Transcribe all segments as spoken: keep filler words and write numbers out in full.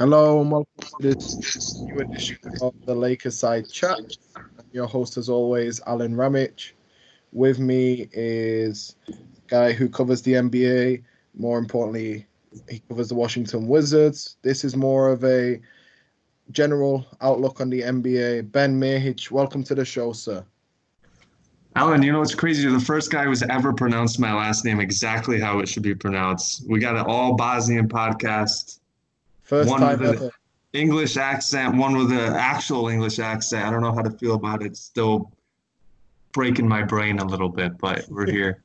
Hello and welcome to this new edition of the Lakers Side Chat. I'm your host, as always, Alen Ramic. With me is a guy who covers the N B A. More importantly, he covers the Washington Wizards. This is more of a general outlook on the N B A. Ben Mehic, welcome to the show, sir. Alan, you know what's crazy? You're the first guy who's ever pronounced my last name exactly how it should be pronounced. We got an all Bosnian podcast. First one time with an English accent, one with an actual English accent. I don't know how to feel about it. It's still breaking my brain a little bit, but we're here.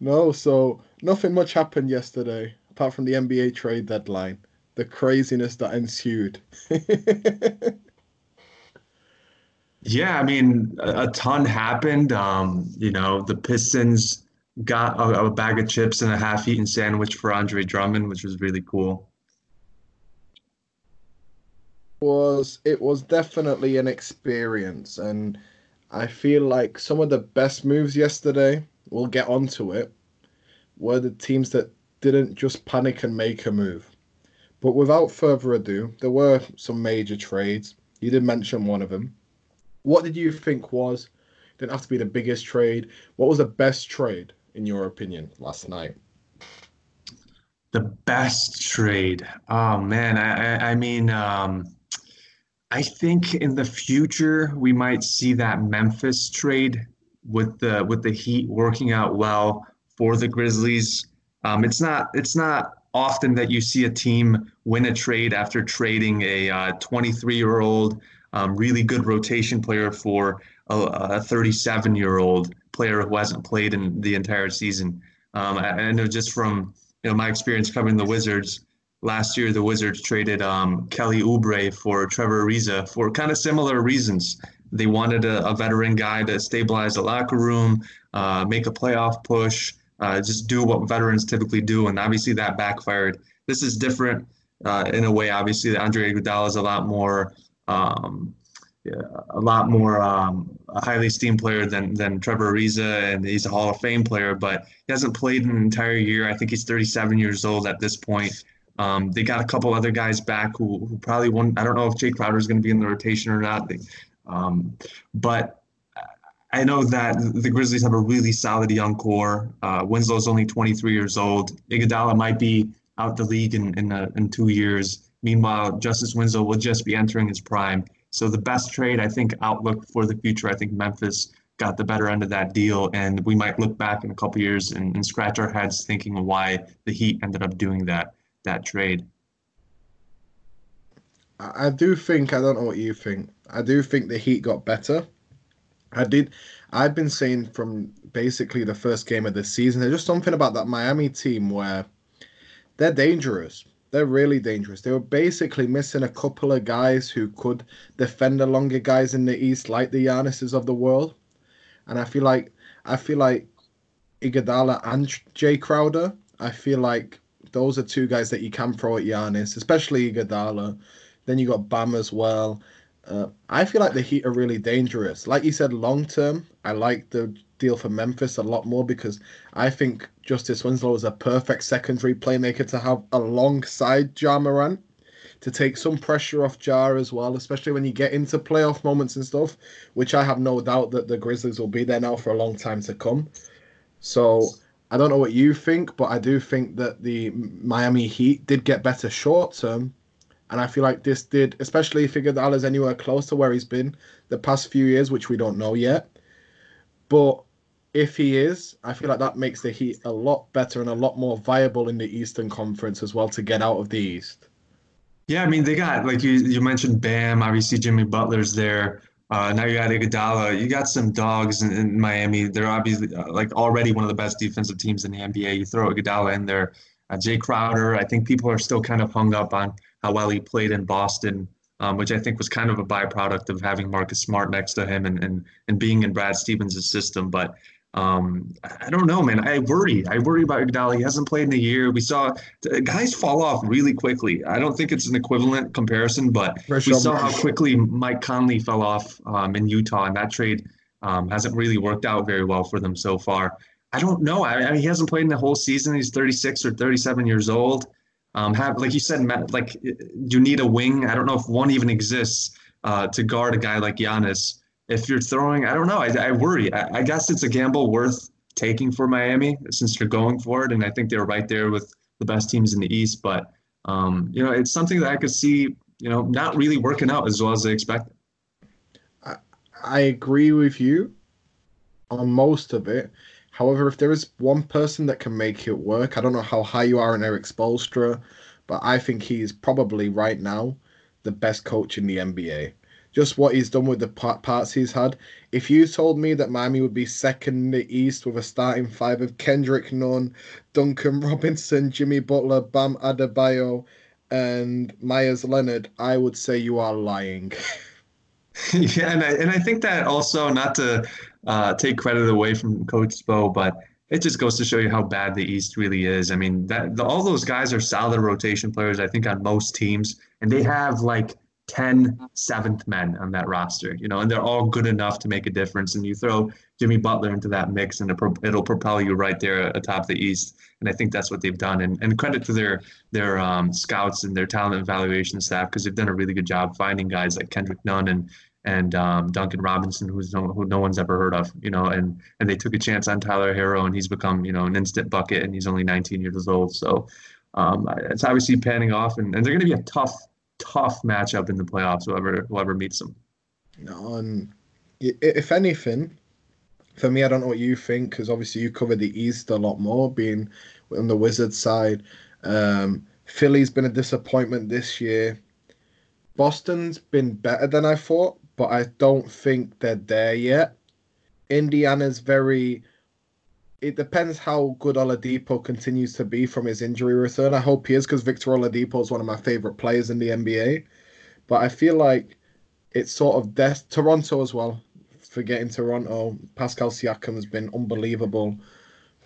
No, so nothing much happened yesterday, apart from the N B A trade deadline, the craziness that ensued. Yeah, I mean, a, a ton happened. Um, you know, the Pistons got a, a bag of chips and a half-eaten sandwich for Andre Drummond, which was really cool. Was it was definitely an experience, and I feel like some of the best moves yesterday, we'll get onto it, were the teams that didn't just panic and make a move. But without further ado, there were some major trades. You did mention one of them. What did you think was, didn't have to be the biggest trade, what was the best trade in your opinion last night? The best trade. Oh man, I, I, I mean, um, I think in the future we might see that Memphis trade with the with the Heat working out well for the Grizzlies. Um, it's not it's not often that you see a team win a trade after trading a uh, twenty-three year old um, really good rotation player for a, a thirty-seven year old player who hasn't played in the entire season. Um, I, I know just from you know, my experience covering the Wizards, last year the Wizards traded um, Kelly Oubre for Trevor Ariza for kind of similar reasons. They wanted a, a veteran guy to stabilize the locker room, uh, make a playoff push, uh, just do what veterans typically do, and obviously that backfired. This is different uh, in a way, obviously. Andre Iguodala is a lot more um, yeah, a lot more um, a highly esteemed player than than Trevor Ariza, and he's a Hall of Fame player, but he hasn't played an entire year. I think he's thirty-seven years old at this point. Um, they got a couple other guys back who, who probably won't. I don't know if Jay Crowder is going to be in the rotation or not. They, um, but I know that the Grizzlies have a really solid young core. Uh, Winslow's only twenty-three years old. Iguodala might be out the league in in, uh, in two years. Meanwhile, Justice Winslow will just be entering his prime. So the best trade, I think, outlook for the future, I think Memphis got the better end of that deal, and we might look back in a couple of years and, and scratch our heads thinking why the Heat ended up doing that that trade. I do think, I don't know what you think, I do think the Heat got better. I did, I've been saying from basically the first game of the season, there's just something about that Miami team where they're dangerous. They're really dangerous. They were basically missing a couple of guys who could defend the longer guys in the East, like the Giannis's of the world. And I feel like I feel like Iguodala and Jay Crowder, I feel like those are two guys that you can throw at Giannis, especially Iguodala. Then you got Bam as well. Uh, I feel like the Heat are really dangerous. Like you said, long term, I like the deal for Memphis a lot more because I think Justice Winslow is a perfect secondary playmaker to have alongside Ja Morant to take some pressure off Ja as well, especially when you get into playoff moments and stuff, which I have no doubt that the Grizzlies will be there now for a long time to come. So I don't know what you think, but I do think that the Miami Heat did get better short term, and I feel like this did, especially if Iguodala's anywhere close to where he's been the past few years, which we don't know yet. But if he is, I feel like that makes the Heat a lot better and a lot more viable in the Eastern Conference as well to get out of the East. Yeah, I mean, they got, like you you mentioned, Bam. Obviously, Jimmy Butler's there. Uh, now you got Iguodala. You got some dogs in, in Miami. They're obviously uh, like already one of the best defensive teams in the N B A. You throw Iguodala in there. Uh, Jay Crowder, I think people are still kind of hung up on how well he played in Boston, Um, which I think was kind of a byproduct of having Marcus Smart next to him and and, and being in Brad Stevens' system. But um, I don't know, man. I worry. I worry about Iguodala. He hasn't played in a year. We saw guys fall off really quickly. I don't think it's an equivalent comparison, but we saw how quickly Mike Conley fell off um, in Utah, and that trade um, hasn't really worked out very well for them so far. I don't know. I, I mean, he hasn't played in the whole season. He's thirty-six or thirty-seven years old. Um, have, like you said, Matt, like you need a wing. I don't know if one even exists uh, to guard a guy like Giannis. If you're throwing, I don't know. I, I worry. I, I guess it's a gamble worth taking for Miami since they're going for it, and I think they're right there with the best teams in the East. But um, you know, it's something that I could see, you know, not really working out as well as they expected. I, I agree with you on most of it. However, if there is one person that can make it work, I don't know how high you are on Erik Spoelstra, but I think he is probably right now the best coach in the N B A. Just what he's done with the parts he's had. If you told me that Miami would be second in the East with a starting five of Kendrick Nunn, Duncan Robinson, Jimmy Butler, Bam Adebayo, and Myers Leonard, I would say you are lying. Yeah, and I, and I think that also, not to uh, take credit away from Coach Spo, but it just goes to show you how bad the East really is. I mean, that the, all those guys are solid rotation players, I think, on most teams, and they have like ten seventh men on that roster, you know, and they're all good enough to make a difference. And you throw Jimmy Butler into that mix and it'll propel you right there atop the East. And I think that's what they've done. And, and credit to their their um, scouts and their talent evaluation staff, because they've done a really good job finding guys like Kendrick Nunn and and um, Duncan Robinson, who's no, who no one's ever heard of, you know, and, and they took a chance on Tyler Herro, and he's become, you know, an instant bucket, and he's only nineteen years old. So um, it's obviously panning off, and, and they're going to be a tough, tough matchup in the playoffs, whoever whoever meets them. No, and if anything, for me, I don't know what you think, because obviously you cover the East a lot more, being on the Wizards side. Um, Philly's been a disappointment this year. Boston's been better than I thought, but I don't think they're there yet. Indiana's very... It depends how good Oladipo continues to be from his injury return. I hope he is, because Victor Oladipo is one of my favorite players in the N B A. But I feel like it's sort of death. Toronto as well. Forgetting Toronto, Pascal Siakam has been unbelievable.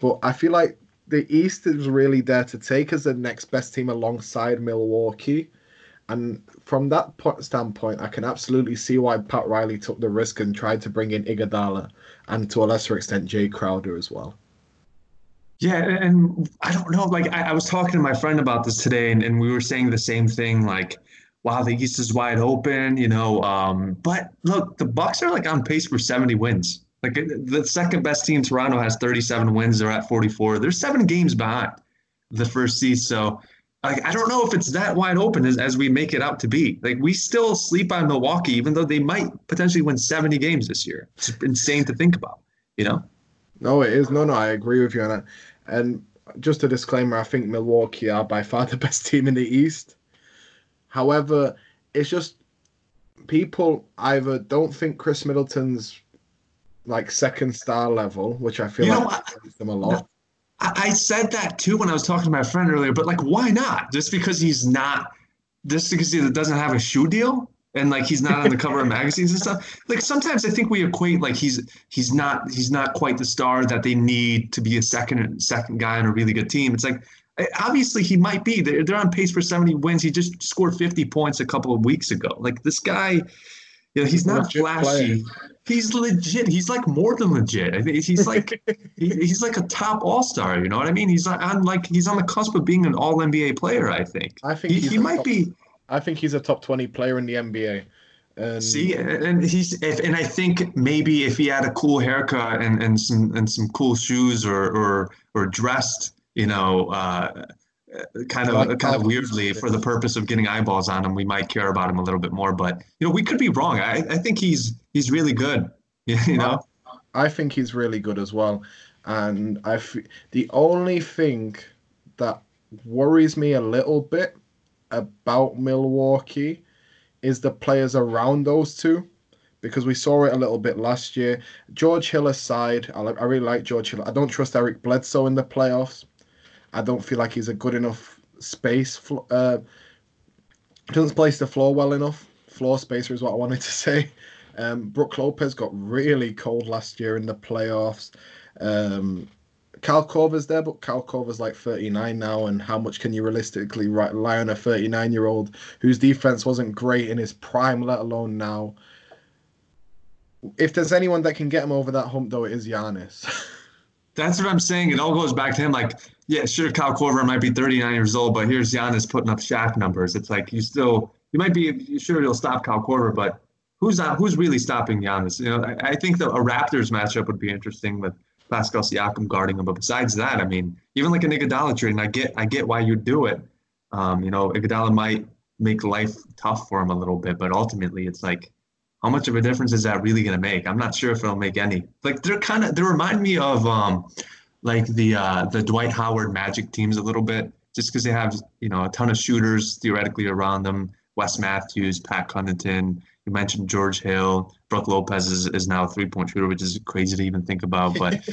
But I feel like the East is really there to take as the next best team alongside Milwaukee. And from that standpoint, I can absolutely see why Pat Riley took the risk and tried to bring in Iguodala and, to a lesser extent, Jay Crowder as well. Yeah, and I don't know. Like, I, I was talking to my friend about this today, and, and we were saying the same thing. Like, wow, the East is wide open, you know. Um, but look, the Bucks are like on pace for seventy wins. Like, the second best team, Toronto, has thirty-seven wins. They're at forty-four. They're seven games behind the first seed. So, like, I don't know if it's that wide open as, as we make it out to be. Like, we still sleep on Milwaukee, even though they might potentially win seventy games this year. It's insane to think about, you know. No, it is. No, no, I agree with you on that. And just a disclaimer, I think Milwaukee are by far the best team in the East. However, it's just people either don't think Chris Middleton's, like, second star level, which I feel you like know, them a lot. No, I said that, too, when I was talking to my friend earlier, but, like, why not? Just because he's not – just because he doesn't have a shoe deal? And, like, he's not on the cover of magazines and stuff. Like, sometimes I think we equate, like, he's he's not he's not quite the star that they need to be a second second guy on a really good team. It's like, obviously he might be. They're, they're on pace for seventy wins. He just scored fifty points a couple of weeks ago. Like, this guy, you know, he's not legit flashy. Player. He's legit. He's, like, more than legit. I think he's, like, he, he's like a top all-star, you know what I mean? He's on, like, he's on the cusp of being an all-N B A player, I think. I think he, he's he might top- be – I think he's a top twenty player in the N B A. Um, See, and he's, if, and I think maybe if he had a cool haircut and, and some and some cool shoes or or, or dressed, you know, uh, kind of like kind of weirdly for the purpose of getting eyeballs on him, we might care about him a little bit more. But you know, we could be wrong. I, I think he's he's really good. You know, I think he's really good as well. And I f- the only thing that worries me a little bit about Milwaukee is the players around those two, because we saw it a little bit last year. George Hill aside, I, I really like George Hill. I don't trust Eric Bledsoe in the playoffs. I don't feel like he's a good enough space. Uh, doesn't place the floor well enough. Floor spacer is what I wanted to say. Um, Brook Lopez got really cold last year in the playoffs. Um, Kyle Korver's there, but Kyle Korver's like thirty-nine now, and how much can you realistically rely on a thirty-nine-year-old whose defense wasn't great in his prime, let alone now? If there's anyone that can get him over that hump, though, it is Giannis. That's what I'm saying. It all goes back to him. Like, yeah, sure, Kyle Korver might be thirty-nine years old, but here's Giannis putting up Shaq numbers. It's like you still – you might be – sure, you'll stop Kyle Korver, but who's not, who's really stopping Giannis? You know, I, I think the, a Raptors matchup would be interesting with Pascal Siakam guarding him. But besides that, I mean, even like an Iguodala trade, and I get, I get why you do it. Um, you know, Iguodala might make life tough for him a little bit, but ultimately it's like, how much of a difference is that really going to make? I'm not sure if it'll make any. Like they're kind of, they remind me of um, like the uh, the Dwight Howard Magic teams a little bit, just because they have, you know, a ton of shooters theoretically around them. Wes Matthews, Pat Connaughton, you mentioned George Hill, Brook Lopez is, is now a three-point shooter, which is crazy to even think about. But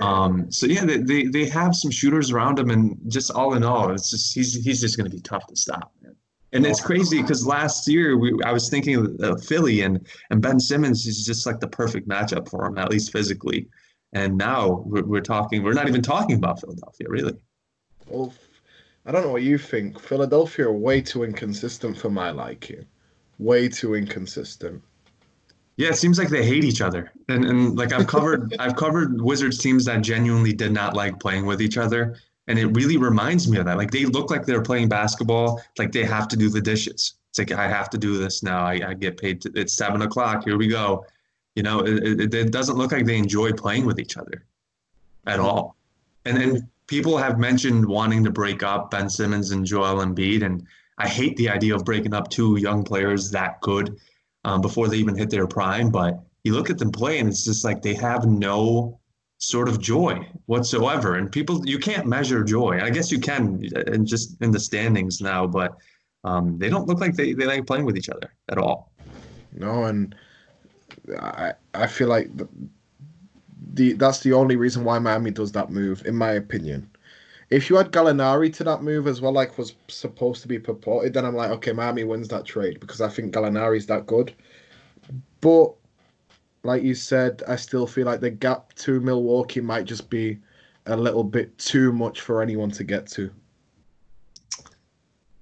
um, so yeah, they, they they have some shooters around him, and just all in all, it's just he's he's just going to be tough to stop, man. And it's crazy because last year we I was thinking of Philly and and Ben Simmons is just like the perfect matchup for him, at least physically. And now we're, we're talking, we're not even talking about Philadelphia, really. Well, I don't know what you think. Philadelphia are way too inconsistent for my liking. Way too inconsistent. Yeah, it seems like they hate each other. And and like I've covered I've covered Wizards teams that genuinely did not like playing with each other. And it really reminds me of that. Like, they look like they're playing basketball. Like, they have to do the dishes. It's like, I have to do this now. I, I get paid. To, it's seven o'clock. Here we go. You know, it, it, it doesn't look like they enjoy playing with each other at all. And then people have mentioned wanting to break up Ben Simmons and Joel Embiid. And I hate the idea of breaking up two young players that good um, before they even hit their prime. But you look at them play, and it's just like they have no – sort of joy whatsoever. And people, you can't measure joy. I guess you can, and just in the standings now, but um, they don't look like they, they like playing with each other at all. No, and I I feel like the, the that's the only reason why Miami does that move, in my opinion. If you add Gallinari to that move as well, like was supposed to be purported, then I'm like, okay, Miami wins that trade because I think Gallinari's that good. But like you said, I still feel like the gap to Milwaukee might just be a little bit too much for anyone to get to.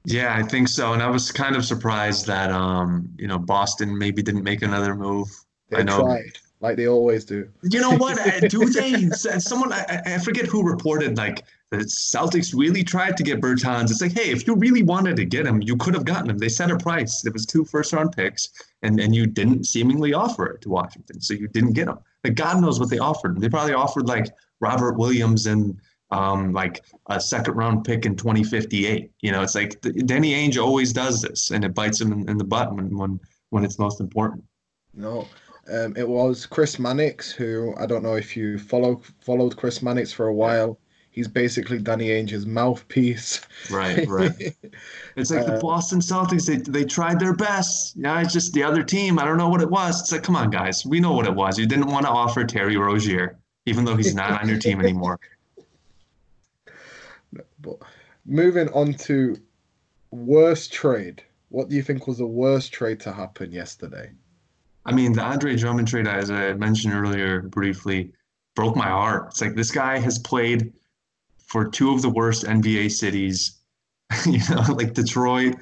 Yeah, I think so. And I was kind of surprised that, um, you know, Boston maybe didn't make another move. They I know. tried, like they always do. You know what? Do they? Someone, I, I forget who reported, like, the Celtics really tried to get Bertans. It's like, hey, if you really wanted to get him, you could have gotten him. They set a price. It was two first-round picks, and, and you didn't seemingly offer it to Washington, so you didn't get him. Like, God knows what they offered him. They probably offered, like, Robert Williams and, um, like, a second-round pick in twenty fifty-eight. You know, it's like the, Danny Ainge always does this, and it bites him in, in the butt when, when, when it's most important. No. Um, it was Chris Mannix, who I don't know if you follow followed Chris Mannix for a while. He's basically Danny Ainge's mouthpiece. Right, right. It's like uh, the Boston Celtics, they they tried their best. Yeah, you know, it's just the other team. I don't know what it was. It's like, come on, guys. We know what it was. You didn't want to offer Terry Rozier, even though he's not on your team anymore. But moving on to worst trade. What do you think was the worst trade to happen yesterday? I mean, the Andre Drummond trade, as I mentioned earlier briefly, broke my heart. It's like this guy has played – for two of the worst N B A cities, you know, like Detroit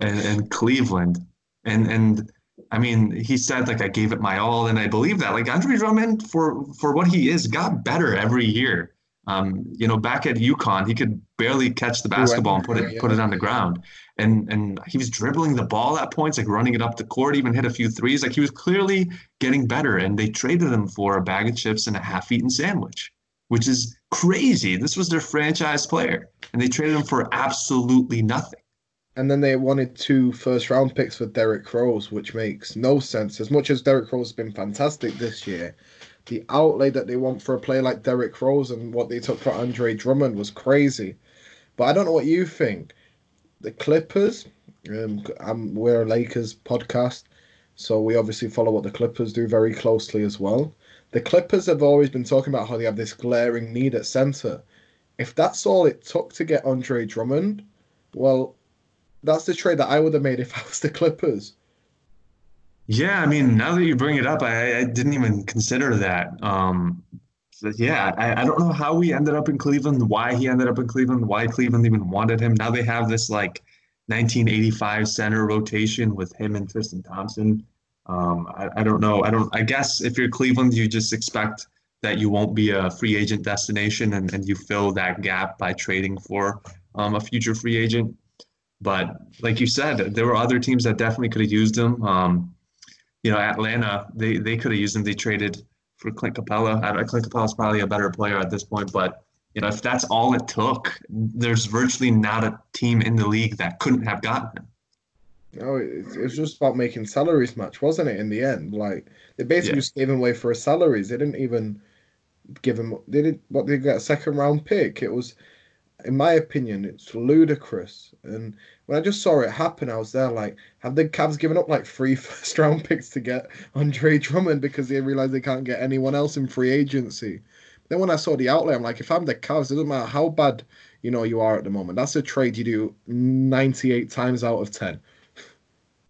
and, and Cleveland. And, and I mean, he said, like, I gave it my all, and I believe that. Like, Andre Drummond, for, for what he is, got better every year. Um, you know, back at UConn, he could barely catch the basketball and put it put it on the ground. And and he was dribbling the ball at points, like running it up the court, even hit a few threes. Like, he was clearly getting better, and they traded him for a bag of chips and a half-eaten sandwich, which is crazy. This was their franchise player, and they traded him for absolutely nothing. And then they wanted two first-round picks for Derrick Rose, which makes no sense. As much as Derrick Rose has been fantastic this year, the outlay that they want for a player like Derrick Rose and what they took for Andre Drummond was crazy. But I don't know what you think. The Clippers, um, I'm, we're a Lakers podcast, so we obviously follow what the Clippers do very closely as well. The Clippers have always been talking about how they have this glaring need at centre. If that's all it took to get Andre Drummond, well, that's the trade that I would have made if I was the Clippers. Yeah, I mean, now that you bring it up, I, I didn't even consider that. Um, so yeah, I, I don't know how he ended up in Cleveland, why he ended up in Cleveland, why Cleveland even wanted him. Now they have this, like, nineteen eighty-five centre rotation with him and Tristan Thompson. Um, I, I don't know. I don't. I guess if you're Cleveland, you just expect that you won't be a free agent destination, and, and you fill that gap by trading for um, a future free agent. But like you said, there were other teams that definitely could have used him. Um, you know, Atlanta, they, they could have used him. They traded for Clint Capella. I don't, Clint Capella's probably a better player at this point, but you know, if that's all it took, there's virtually not a team in the league that couldn't have gotten him. No, it was just about making salaries match, wasn't it, in the end? Like, they basically yeah. just gave him away for his salaries. They didn't even give him – they didn't – what, they got a second-round pick. It was – in my opinion, it's ludicrous. And when I just saw it happen, I was there like, have the Cavs given up, like, three first-round picks to get Andre Drummond because they realised they can't get anyone else in free agency? Then when I saw the outlay, I'm like, if I'm the Cavs, it doesn't matter how bad, you know, you are at the moment. That's a trade you do ninety-eight times out of ten.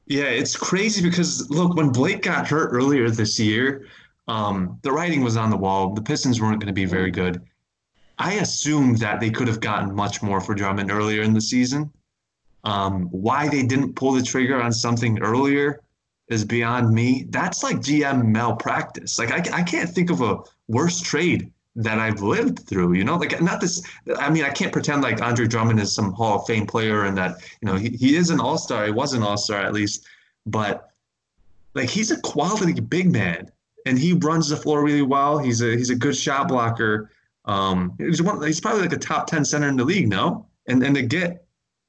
Yeah, it's crazy because, look, when Blake got hurt earlier this year, um, the writing was on the wall. The Pistons weren't going to be very good. I assumed that they could have gotten much more for Drummond earlier in the season. Um, why they didn't pull the trigger on something earlier is beyond me. That's like G M malpractice. Like, I, I can't think of a worse trade that I've lived through, you know, like not this, I mean, I can't pretend like Andre Drummond is some Hall of Fame player and that, you know, he, he is an all-star. He was an all-star at least, but like, he's a quality big man and he runs the floor really well. He's a, he's a good shot blocker. Um, he's one, he's probably like a top ten center in the league. No. And and to get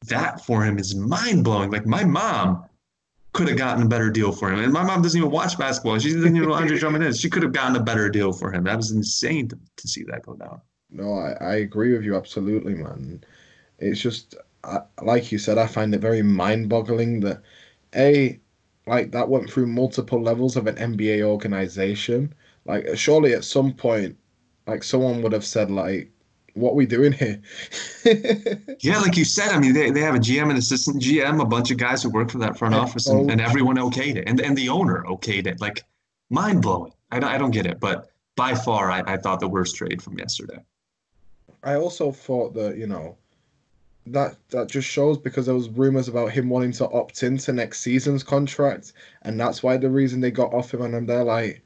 that for him is mind blowing. Like my mom could have gotten a better deal for him. And my mom doesn't even watch basketball. She doesn't even know what Andre Drummond is. She could have gotten a better deal for him. That was insane to, to see that go down. No, I, I agree with you absolutely, man. It's just, I, like you said, I find it very mind-boggling that, A, like that went through multiple levels of an N B A organization. Like, surely at some point, like someone would have said, like, what are we doing here? Yeah, like you said, I mean, they, they have a G M, an assistant G M, a bunch of guys who work for that front office, and, and everyone okayed it. And and the owner okayed it. Like, mind-blowing. I don't, I don't get it. But by far, I, I thought the worst trade from yesterday. I also thought that, you know, that, that just shows because there was rumors about him wanting to opt into next season's contract, and that's why the reason they got off him, and I'm there like,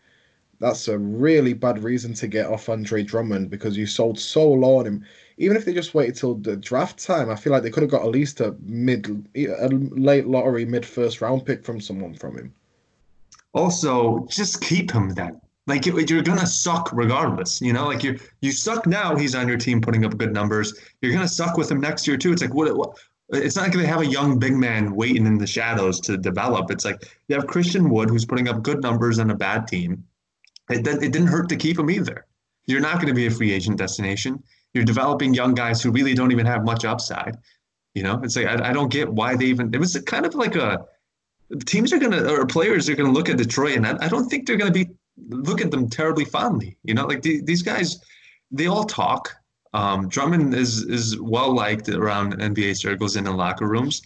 that's a really bad reason to get off Andre Drummond because you sold so low on him. Even if they just waited till the draft time, I feel like they could have got at least a mid, a late lottery, mid first round pick from someone from him. Also, just keep him then. Like you're gonna suck regardless, you know. Like you, you suck now. He's on your team, putting up good numbers. You're gonna suck with him next year too. It's like what. what It's not like they have a young big man waiting in the shadows to develop. It's like they have Christian Wood, who's putting up good numbers on a bad team. It, it didn't hurt to keep him either. You're not going to be a free agent destination. You're developing young guys who really don't even have much upside. You know, it's like I, I don't get why they even. It was kind of like a teams are going to or players are going to look at Detroit, and I, I don't think they're going to be look at them terribly fondly. You know, like the, these guys, they all talk. Um, Drummond is is well liked around N B A circles and in locker rooms.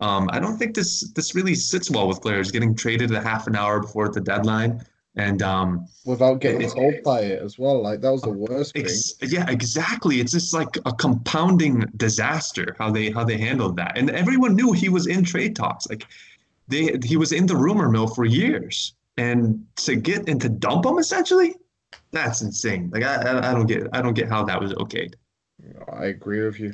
Um, I don't think this this really sits well with players getting traded a half an hour before the deadline. And um, without getting told by it as well, like that was the worst ex- thing. Yeah, exactly. It's just like a compounding disaster how they how they handled that. And everyone knew he was in trade talks. Like they he was in the rumor mill for years. And to get and to dump him essentially, that's insane. Like I I, I don't get I don't get how that was okayed. I agree with you.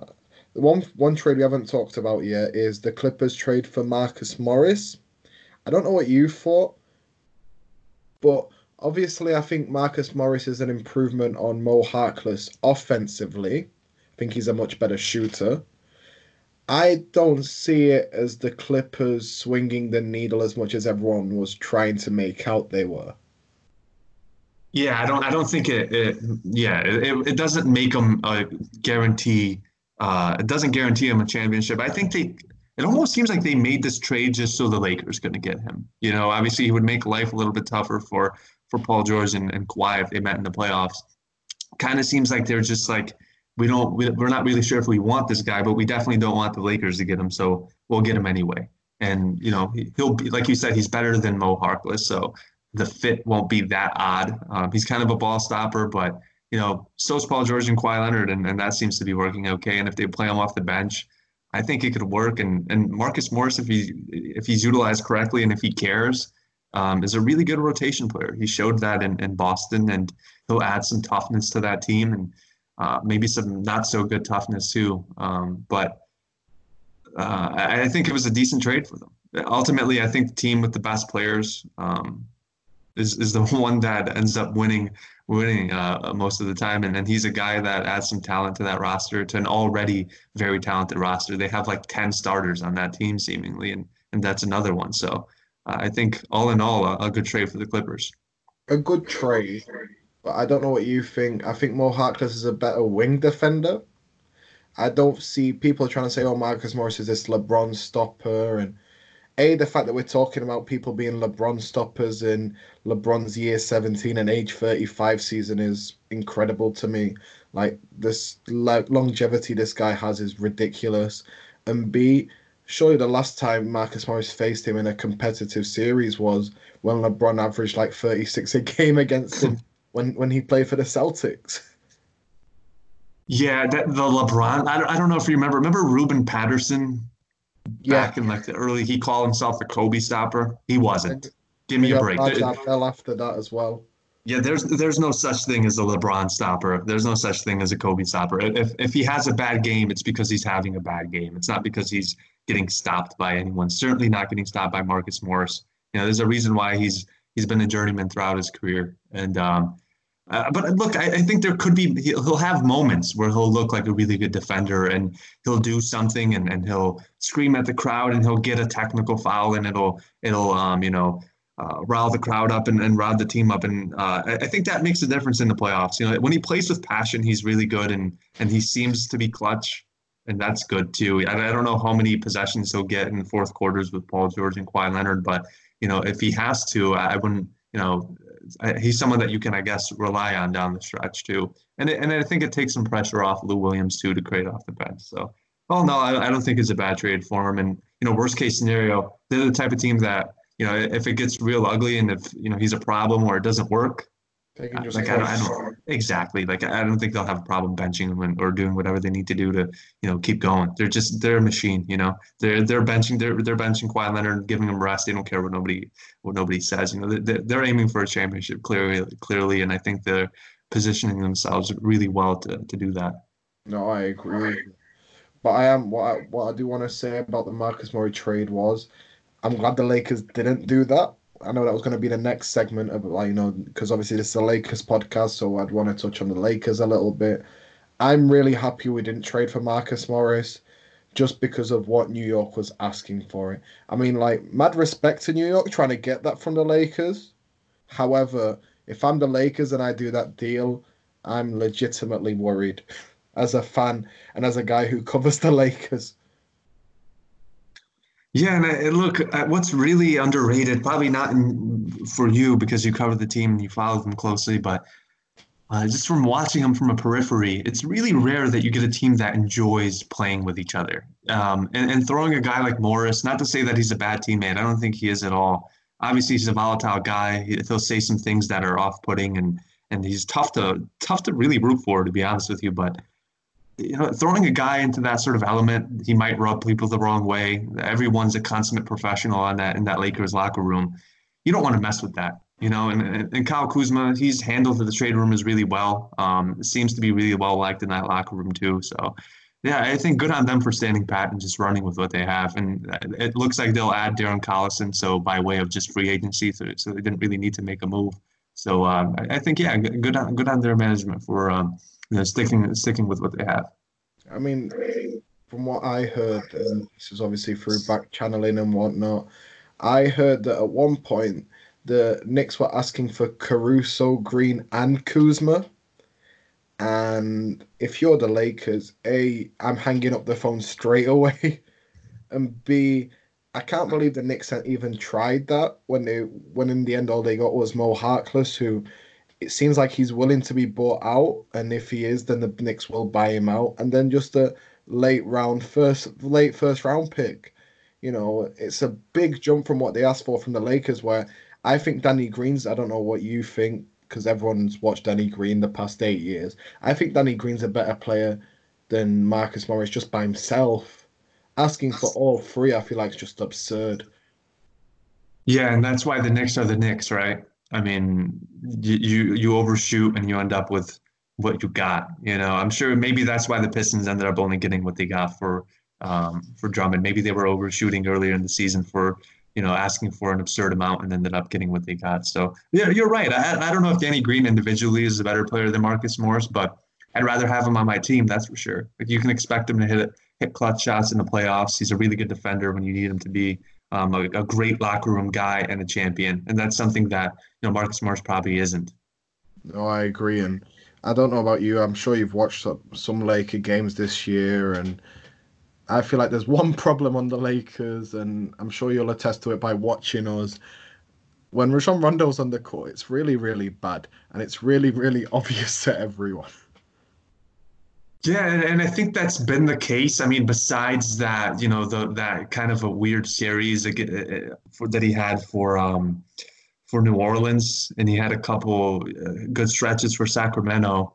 The one one trade we haven't talked about yet is the Clippers trade for Marcus Morris. I don't know what you thought. But obviously, I think Marcus Morris is an improvement on Mo Harkless offensively. I think he's a much better shooter. I don't see it as the Clippers swinging the needle as much as everyone was trying to make out they were. Yeah, I don't. I don't think it. it yeah, it, it doesn't make them a guarantee. Uh, it doesn't guarantee him a championship. I think they. It almost seems like they made this trade just so the Lakers couldn't get him. You know, obviously he would make life a little bit tougher for, for Paul George and, and Kawhi if they met in the playoffs. Kind of seems like they're just like, we don't, we, we're not really sure if we want this guy, but we definitely don't want the Lakers to get him, so we'll get him anyway. And, you know, he, he'll be, like you said, he's better than Mo Harkless, so the fit won't be that odd. Um, he's kind of a ball stopper, but, you know, so is Paul George and Kawhi Leonard, and, and that seems to be working okay. And if they play him off the bench, I think it could work, and, and Marcus Morris, if he if he's utilized correctly and if he cares, um, is a really good rotation player. He showed that in, in Boston, and he'll add some toughness to that team, and uh, maybe some not so good toughness too. Um, but uh, I, I think it was a decent trade for them. Ultimately, I think the team with the best players um, is is the one that ends up winning winning uh, most of the time. And then he's a guy that adds some talent to that roster, to an already very talented roster. They have like ten starters on that team seemingly, and, and that's another one. So uh, I think all in all, a, a good trade for the Clippers. A good trade, but I don't know what you think. I think Mo Harkless is a better wing defender. I don't see people trying to say, oh, Marcus Morris is this LeBron stopper, and A, the fact that we're talking about people being LeBron stoppers in LeBron's year seventeen and age thirty-five season is incredible to me. Like, this like, longevity this guy has is ridiculous. And B, surely the last time Marcus Morris faced him in a competitive series was when LeBron averaged like thirty-six a game against him when, when he played for the Celtics. Yeah, that, the LeBron, I don't, I don't know if you remember. Remember Ruben Patterson? Back yeah. in like the early, he called himself the Kobe stopper. He wasn't. Give me yeah, a break. I fell after that as well. Yeah, there's there's no such thing as a LeBron stopper. There's no such thing as a Kobe stopper. If if he has a bad game, it's because he's having a bad game. It's not because he's getting stopped by anyone. Certainly not getting stopped by Marcus Morris. You know, there's a reason why he's he's been a journeyman throughout his career. And um, uh, but look, I, I think there could be he'll, he'll have moments where he'll look like a really good defender, and he'll do something, and, and he'll scream at the crowd, and he'll get a technical foul, and it'll it'll um you know uh, rile the crowd up and, and rile the team up, and uh, I, I think that makes a difference in the playoffs. You know, when he plays with passion, he's really good, and and he seems to be clutch, and that's good too. I, I don't know how many possessions he'll get in the fourth quarters with Paul George and Kawhi Leonard, but you know if he has to, I, I wouldn't you know. He's someone that you can, I guess, rely on down the stretch too, and it, and I think it takes some pressure off Lou Williams too to create off the bench. So, well, no, I, I don't think it's a bad trade for him. And you know, worst case scenario, they're the type of team that you know, if it gets real ugly and if you know he's a problem or it doesn't work, they can just like I don't, I don't exactly like I don't think they'll have a problem benching him and, or doing whatever they need to do to you know keep going. They're just they're a machine. You know, they're they're benching they're they're benching Kawhi Leonard, giving him rest. They don't care what nobody what nobody says. You know, they're, they're aiming for a championship clearly clearly, and I think they're positioning themselves really well to, to do that. No, I agree. But I am what I, what I do want to say about the Marcus Morris trade was, I'm glad the Lakers didn't do that. I know that was going to be the next segment of, like, you know, because obviously this is a Lakers podcast, so I'd want to touch on the Lakers a little bit. I'm really happy we didn't trade for Marcus Morris just because of what New York was asking for it. I mean, like, mad respect to New York trying to get that from the Lakers. However, if I'm the Lakers and I do that deal, I'm legitimately worried as a fan and as a guy who covers the Lakers. Yeah, and I, look, what's really underrated, probably not in, for you because you cover the team and you follow them closely, but uh, just from watching them from a periphery, it's really rare that you get a team that enjoys playing with each other. Um, and, and throwing a guy like Morris, not to say that he's a bad teammate, I don't think he is at all. Obviously, he's a volatile guy. He'll say some things that are off-putting, and and he's tough to tough to really root for, to be honest with you, but you know, throwing a guy into that sort of element, he might rub people the wrong way. Everyone's a consummate professional on that in that Lakers locker room. You don't want to mess with that, you know. And and Kyle Kuzma, he's handled the trade rumors really well. Um, seems to be really well liked in that locker room too. So, yeah, I think good on them for standing pat and just running with what they have. And it looks like they'll add Darren Collison, so by way of just free agency, so, so they didn't really need to make a move. So um, I, I think yeah, good on good on their management for. Um, You know, sticking sticking with what they have. I mean, from what I heard, and this is obviously through back channeling and whatnot, I heard that at one point the Knicks were asking for Caruso, Green, and Kuzma. And if you're the Lakers, A, I'm hanging up the phone straight away, and B, I can't believe the Knicks hadn't even tried that when they when in the end all they got was Mo Harkless, who. It seems like he's willing to be bought out, and if he is, then the Knicks will buy him out. And then just a late round first, late first round pick. You know, it's a big jump from what they asked for from the Lakers. Where I think Danny Green's. I don't know what you think, because everyone's watched Danny Green the past eight years. I think Danny Green's a better player than Marcus Morris just by himself. Asking for all three, I feel like, is just absurd. Yeah, and that's why the Knicks are the Knicks, right? I mean, you, you you overshoot and you end up with what you got. You know, I'm sure maybe that's why the Pistons ended up only getting what they got for um, for Drummond. Maybe they were overshooting earlier in the season for, you know, asking for an absurd amount and ended up getting what they got. So yeah, you're right. I I don't know if Danny Green individually is a better player than Marcus Morris, but I'd rather have him on my team. That's for sure. Like, you can expect him to hit hit clutch shots in the playoffs. He's a really good defender when you need him to be. Um, a, a great locker room guy and a champion. And that's something that, you know, Marcus Morris probably isn't. No, I agree. And I don't know about you. I'm sure you've watched some Laker games this year. And I feel like there's one problem on the Lakers. And I'm sure you'll attest to it by watching us. When Rajon Rondo's on the court, it's really, really bad. And it's really, really obvious to everyone. Yeah, and, and I think that's been the case. I mean, besides that, you know, the, that kind of a weird series that he had for um, for New Orleans, and he had a couple good stretches for Sacramento.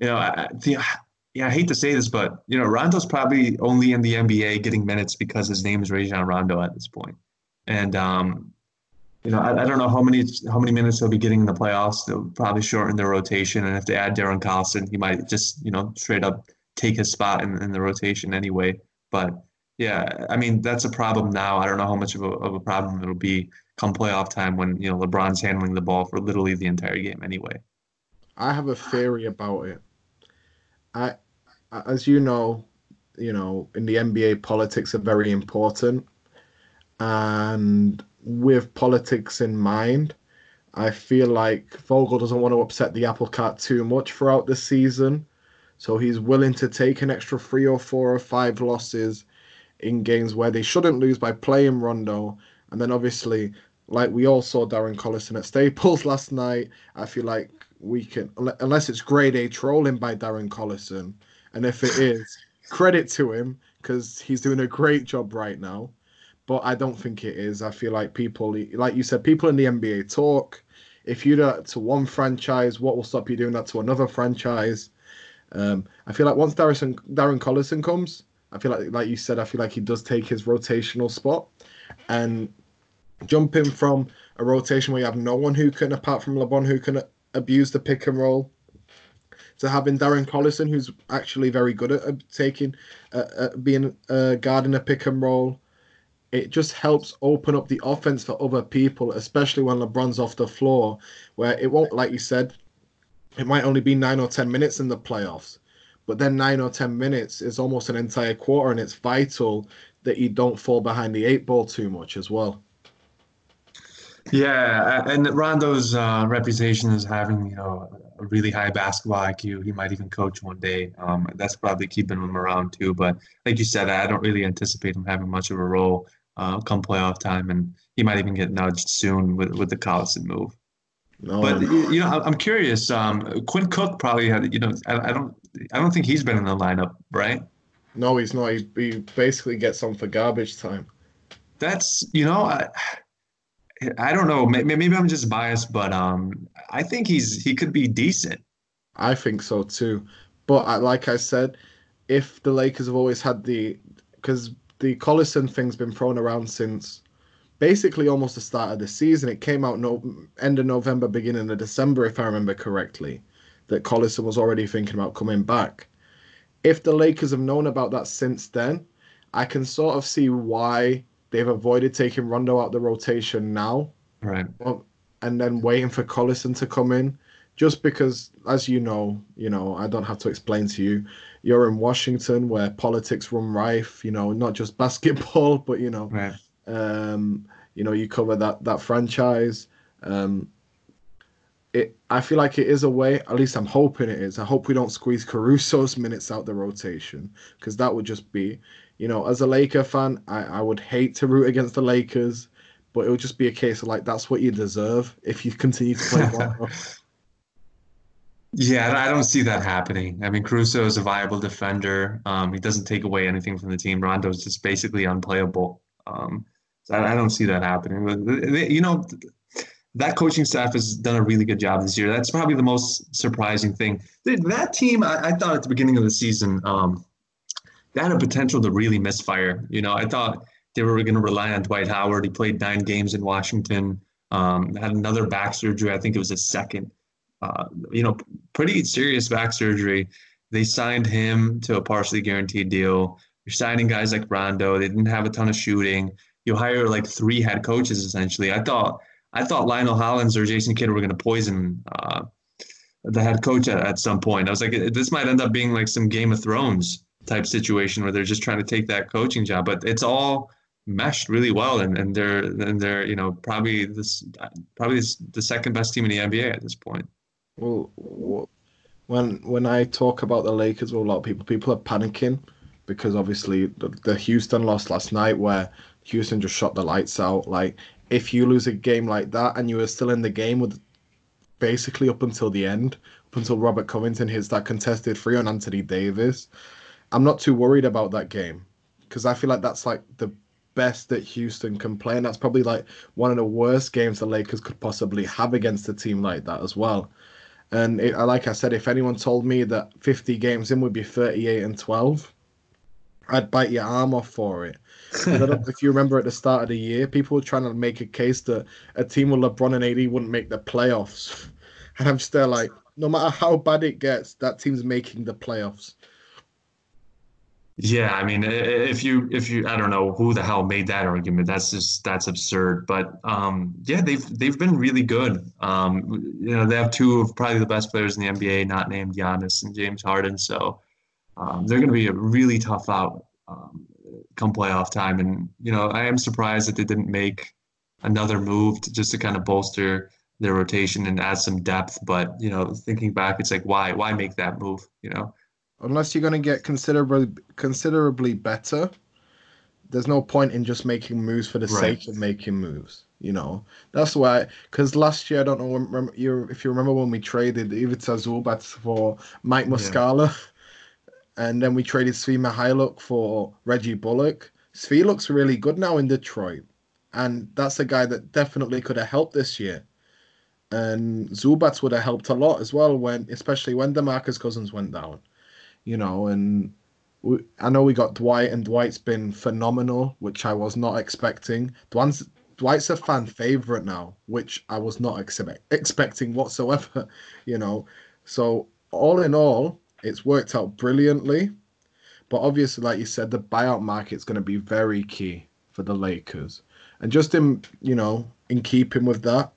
You know, I, the, yeah, I hate to say this, but, you know, Rondo's probably only in the N B A getting minutes because his name is Rajon Rondo at this point. And, um, you know, I, I don't know how many how many minutes he'll be getting in the playoffs. They'll probably shorten their rotation. And if they add Darren Collison, he might just, you know, straight up take his spot in, in the rotation anyway. But, yeah, I mean, that's a problem now. I don't know how much of a, of a problem it'll be come playoff time when, you know, LeBron's handling the ball for literally the entire game anyway. I have a theory about it. I, as you know, you know, in the N B A, politics are very important. And with politics in mind, I feel like Vogel doesn't want to upset the apple cart too much throughout the season. So he's willing to take an extra three or four or five losses in games where they shouldn't lose by playing Rondo. And then obviously, like we all saw Darren Collison at Staples last night, I feel like we can, unless it's grade A trolling by Darren Collison. And if it is, credit to him, because he's doing a great job right now. But I don't think it is. I feel like people, like you said, people in the N B A talk. If you do that to one franchise, what will stop you doing that to another franchise? Um, I feel like once Darren, Darren Collison comes, I feel like, like you said, I feel like he does take his rotational spot. And jumping from a rotation where you have no one who can, apart from LeBron, who can abuse the pick and roll, to having Darren Collison, who's actually very good at taking, uh, uh, being uh, guarding a pick and roll, it just helps open up the offense for other people, especially when LeBron's off the floor, where it won't, like you said, it might only be nine or ten minutes in the playoffs, but then nine or ten minutes is almost an entire quarter, and it's vital that you don't fall behind the eight ball too much as well. Yeah, and Rondo's uh, reputation is having, you know, a really high basketball I Q. He might even coach one day. Um, that's probably keeping him around too. But like you said, I don't really anticipate him having much of a role Uh, come playoff time, and he might even get nudged soon with, with the Collison move. No, but no. you know, I'm curious. Um, Quinn Cook probably had, you know, I, I don't, I don't think he's been in the lineup, right? No, he's not. He, he basically gets on for garbage time. That's, you know, I, I don't know. Maybe, maybe I'm just biased, but um, I think he's he could be decent. I think so too. But I, like I said, if the Lakers have always had the, because the Collison thing's been thrown around since basically almost the start of the season. It came out no end of November, beginning of December, if I remember correctly, that Collison was already thinking about coming back. If the Lakers have known about that since then, I can sort of see why they've avoided taking Rondo out the rotation now, right? And then waiting for Collison to come in, just because, as you know, you know, I don't have to explain to you, you're in Washington where politics run rife, you know, not just basketball, but, you know, right. um, you know, you cover that, that franchise. Um, it, I feel like it is a way, at least I'm hoping it is. I hope we don't squeeze Caruso's minutes out the rotation, because that would just be, you know, as a Laker fan, I, I would hate to root against the Lakers, but it would just be a case of like, that's what you deserve if you continue to play ball. Yeah, I don't see that happening. I mean, Caruso is a viable defender. Um, he doesn't take away anything from the team. Rondo is just basically unplayable. Um, so I, I don't see that happening. But they, you know, that coaching staff has done a really good job this year. That's probably the most surprising thing. That team, I, I thought at the beginning of the season, um, they had a potential to really misfire. You know, I thought they were going to rely on Dwight Howard. He played nine games in Washington, um, had another back surgery. I think it was his second, uh, you know, pretty serious back surgery. They signed him to a partially guaranteed deal. You're signing guys like Rondo. They didn't have a ton of shooting. You hire like three head coaches, essentially. I thought I thought Lionel Hollins or Jason Kidd were going to poison uh, the head coach at, at some point. I was like, this might end up being like some Game of Thrones type situation where they're just trying to take that coaching job. But it's all meshed really well, and, and they're and they're you know probably this probably this, the second best team in the N B A at this point. Well, when when I talk about the Lakers, well, a lot of people people are panicking because obviously the, the Houston loss last night, where Houston just shot the lights out. Like, if you lose a game like that and you were still in the game with basically up until the end, up until Robert Covington hits that contested free on Anthony Davis, I'm not too worried about that game because I feel like that's like the best that Houston can play, and that's probably like one of the worst games the Lakers could possibly have against a team like that as well. And it, like I said, if anyone told me that fifty games in would be thirty-eight and twelve, I'd bite your arm off for it. I don't know if you remember at the start of the year, people were trying to make a case that a team with LeBron and A D wouldn't make the playoffs. And I'm just there like, no matter how bad it gets, that team's making the playoffs. Yeah, I mean, if you, if you, I don't know who the hell made that argument. That's just, that's absurd. But um, yeah, they've, they've been really good. Um, you know, they have two of probably the best players in the N B A, not named Giannis and James Harden. So um, they're going to be a really tough out um, come playoff time. And, you know, I am surprised that they didn't make another move to, just to kind of bolster their rotation and add some depth. But, you know, thinking back, it's like, why, why make that move, you know? Unless you're going to get considerably considerably better, there's no point in just making moves for the right sake of making moves. You know, that's why. Because last year, I don't know remember, you, if you remember when we traded Ivica Zubac for Mike Muscala, yeah. And then we traded Svi Mihailuk for Reggie Bullock. Svi looks really good now in Detroit, and that's a guy that definitely could have helped this year. And Zubac would have helped a lot as well when, especially when DeMarcus Cousins went down. You know, and we, I know we got Dwight, and Dwight's been phenomenal, which I was not expecting. Dwight's, Dwight's a fan favorite now, which I was not expect, expecting whatsoever, you know. So all in all, it's worked out brilliantly. But obviously, like you said, the buyout market's going to be very key for the Lakers. And just in, you know, in keeping with that,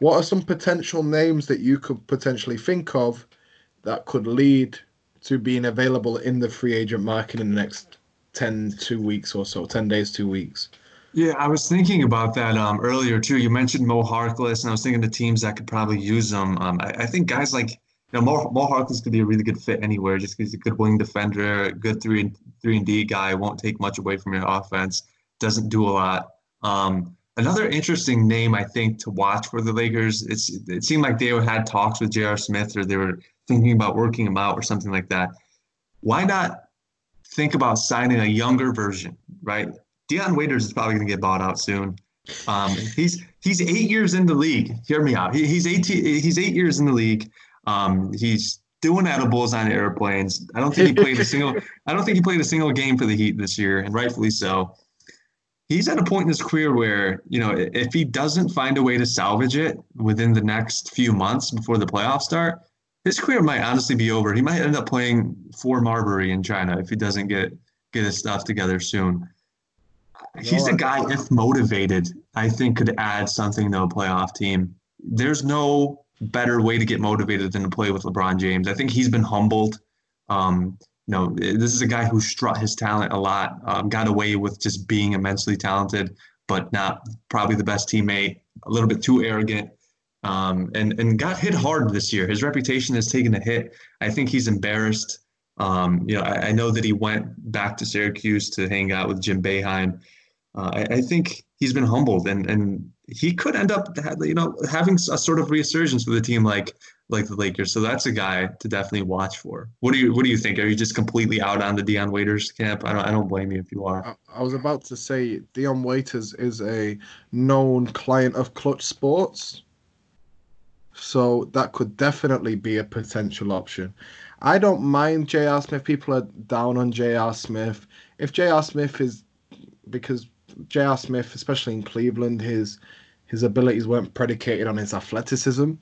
what are some potential names that you could potentially think of that could lead to being available in the free agent market in the next ten, two weeks or so, ten days, two weeks? Yeah, I was thinking about that um, earlier too. You mentioned Mo Harkless, and I was thinking the teams that could probably use him. Um, I, I think guys like, you know, Mo, Mo Harkless could be a really good fit anywhere just because he's a good wing defender, a good three and, three and D guy, won't take much away from your offense, doesn't do a lot. Um, another interesting name, I think, to watch for the Lakers, it's, it seemed like they had talks with J R. Smith, or they were thinking about working him out or something like that. Why not think about signing a younger version, right? Deion Waiters is probably going to get bought out soon. Um, he's he's eight years in the league. Hear me out. He, he's eighteen. He's eight years in the league. Um, he's doing edibles on airplanes. I don't think he played a single. I don't think he played a single game for the Heat this year, and rightfully so. He's at a point in his career where, you know, if he doesn't find a way to salvage it within the next few months before the playoffs start, his career might honestly be over. He might end up playing for Marbury in China if he doesn't get, get his stuff together soon. He's a guy, if motivated, I think could add something to a playoff team. There's no better way to get motivated than to play with LeBron James. I think he's been humbled. Um, you know, this is a guy who strut his talent a lot, um, got away with just being immensely talented, but not probably the best teammate, a little bit too arrogant. Um, and, and got hit hard this year. His reputation has taken a hit. I think he's embarrassed. Um, you know, I, I know that he went back to Syracuse to hang out with Jim Boeheim. Uh, I, I think he's been humbled, and, and he could end up, you know, having a sort of resurgence with a team like like the Lakers. So that's a guy to definitely watch for. What do you What do you think? Are you just completely out on the Deion Waiters camp? I don't I don't blame you if you are. I, I was about to say Deion Waiters is a known client of Clutch Sports. So that could definitely be a potential option. I don't mind J R. Smith. People are down on J R. Smith. If J R. Smith is, because J R Smith, especially in Cleveland, his his abilities weren't predicated on his athleticism.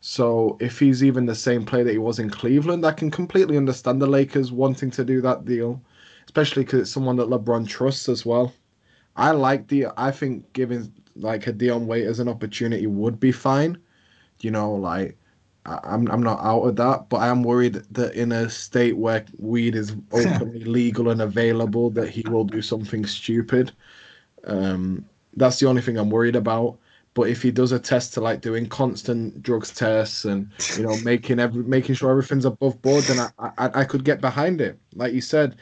So if he's even the same player that he was in Cleveland, I can completely understand the Lakers wanting to do that deal, especially because it's someone that LeBron trusts as well. I like the. I think giving like a Dion Waiters an opportunity would be fine. You know, like I, I'm I'm not out of that, but I am worried that in a state where weed is openly legal and available, that he will do something stupid. Um, that's the only thing I'm worried about. But if he does a test to like doing constant drugs tests and you know making every making sure everything's above board, then I, I I could get behind it. Like you said,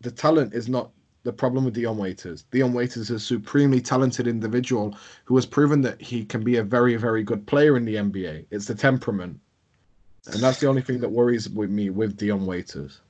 the talent is not the problem with Dion Waiters. Dion Waiters is a supremely talented individual who has proven that he can be a very, very good player in the N B A. It's the temperament, and that's the only thing that worries with me with Dion Waiters.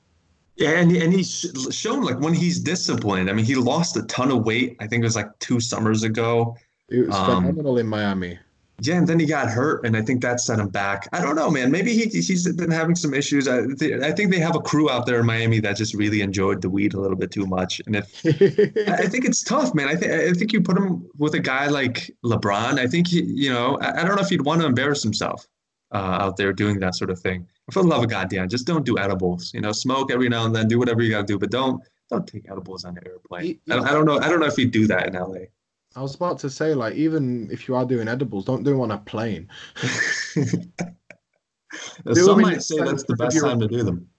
Yeah, and and he's shown like when he's disciplined. I mean, he lost a ton of weight. I think it was like two summers ago. It was phenomenal um, in Miami. Yeah, and then he got hurt, and I think that set him back. I don't know, man. Maybe he, he's been having some issues. I, th- I think they have a crew out there in Miami that just really enjoyed the weed a little bit too much. And if I think it's tough, man. I think I think you put him with a guy like LeBron. I think, he, you know, I, I don't know if he'd want to embarrass himself uh, out there doing that sort of thing. For the love of God, Dion, just don't do edibles. You know, smoke every now and then. Do whatever you got to do, but don't don't take edibles on the airplane. I, I don't know. I don't know if he'd do that in L A. I was about to say, like, even if you are doing edibles, don't do them on a plane. Some might say that's the best time to do them.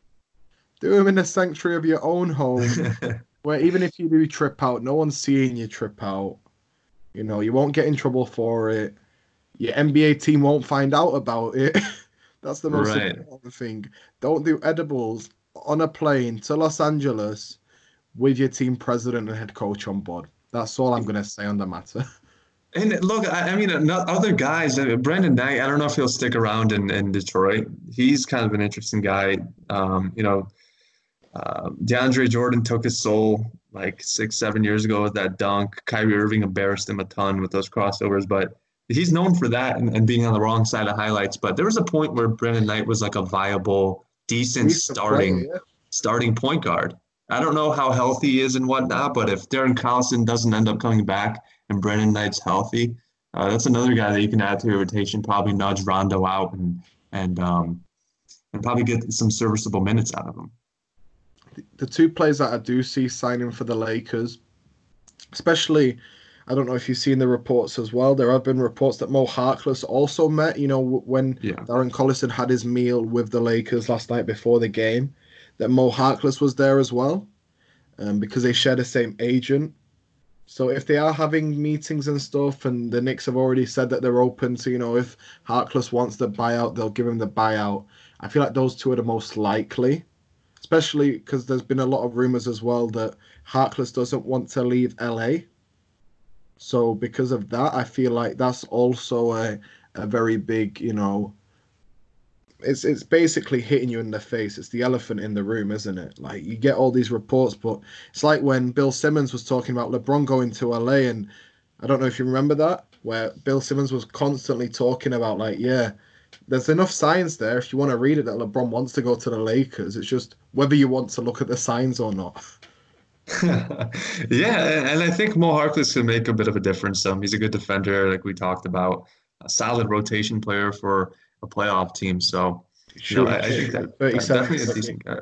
Do them in the sanctuary of your own home, where even if you do trip out, no one's seeing you trip out. You know, you won't get in trouble for it. Your N B A team won't find out about it. That's the most right. important thing. Don't do edibles on a plane to Los Angeles with your team president and head coach on board. That's all I'm going to say on the matter. And look, I, I mean, other guys, Brandon Knight, I don't know if he'll stick around in, in Detroit. He's kind of an interesting guy. Um, you know, uh, DeAndre Jordan took his soul like six, seven years ago with that dunk. Kyrie Irving embarrassed him a ton with those crossovers, but he's known for that and, and being on the wrong side of highlights. But there was a point where Brandon Knight was like a viable, decent starting, player, yeah. starting point guard. I don't know how healthy he is and whatnot, but if Darren Collison doesn't end up coming back and Brandon Knight's healthy, uh, that's another guy that you can add to your rotation, probably nudge Rondo out and and um, and probably get some serviceable minutes out of him. The two players that I do see signing for the Lakers, especially, I don't know if you've seen the reports as well, there have been reports that Mo Harkless also met, you know, when yeah. Darren Collison had his meal with the Lakers last night before the game. That Mo Harkless was there as well, um, because they share the same agent. So if they are having meetings and stuff, and the Knicks have already said that they're open to, you know, if Harkless wants the buyout, they'll give him the buyout. I feel like those two are the most likely, especially because there's been a lot of rumors as well that Harkless doesn't want to leave L A. So because of that, I feel like that's also a, a very big, you know, It's it's basically hitting you in the face. It's the elephant in the room, isn't it? Like, you get all these reports, but it's like when Bill Simmons was talking about LeBron going to L A, and I don't know if you remember that, where Bill Simmons was constantly talking about, like, yeah, there's enough signs there if you want to read it that LeBron wants to go to the Lakers. It's just whether you want to look at the signs or not. Yeah, and I think Mo Harkless can make a bit of a difference. Um, he's a good defender, like we talked about, a solid rotation player for a playoff team, so you know, I, I think that, that's definitely a decent guy.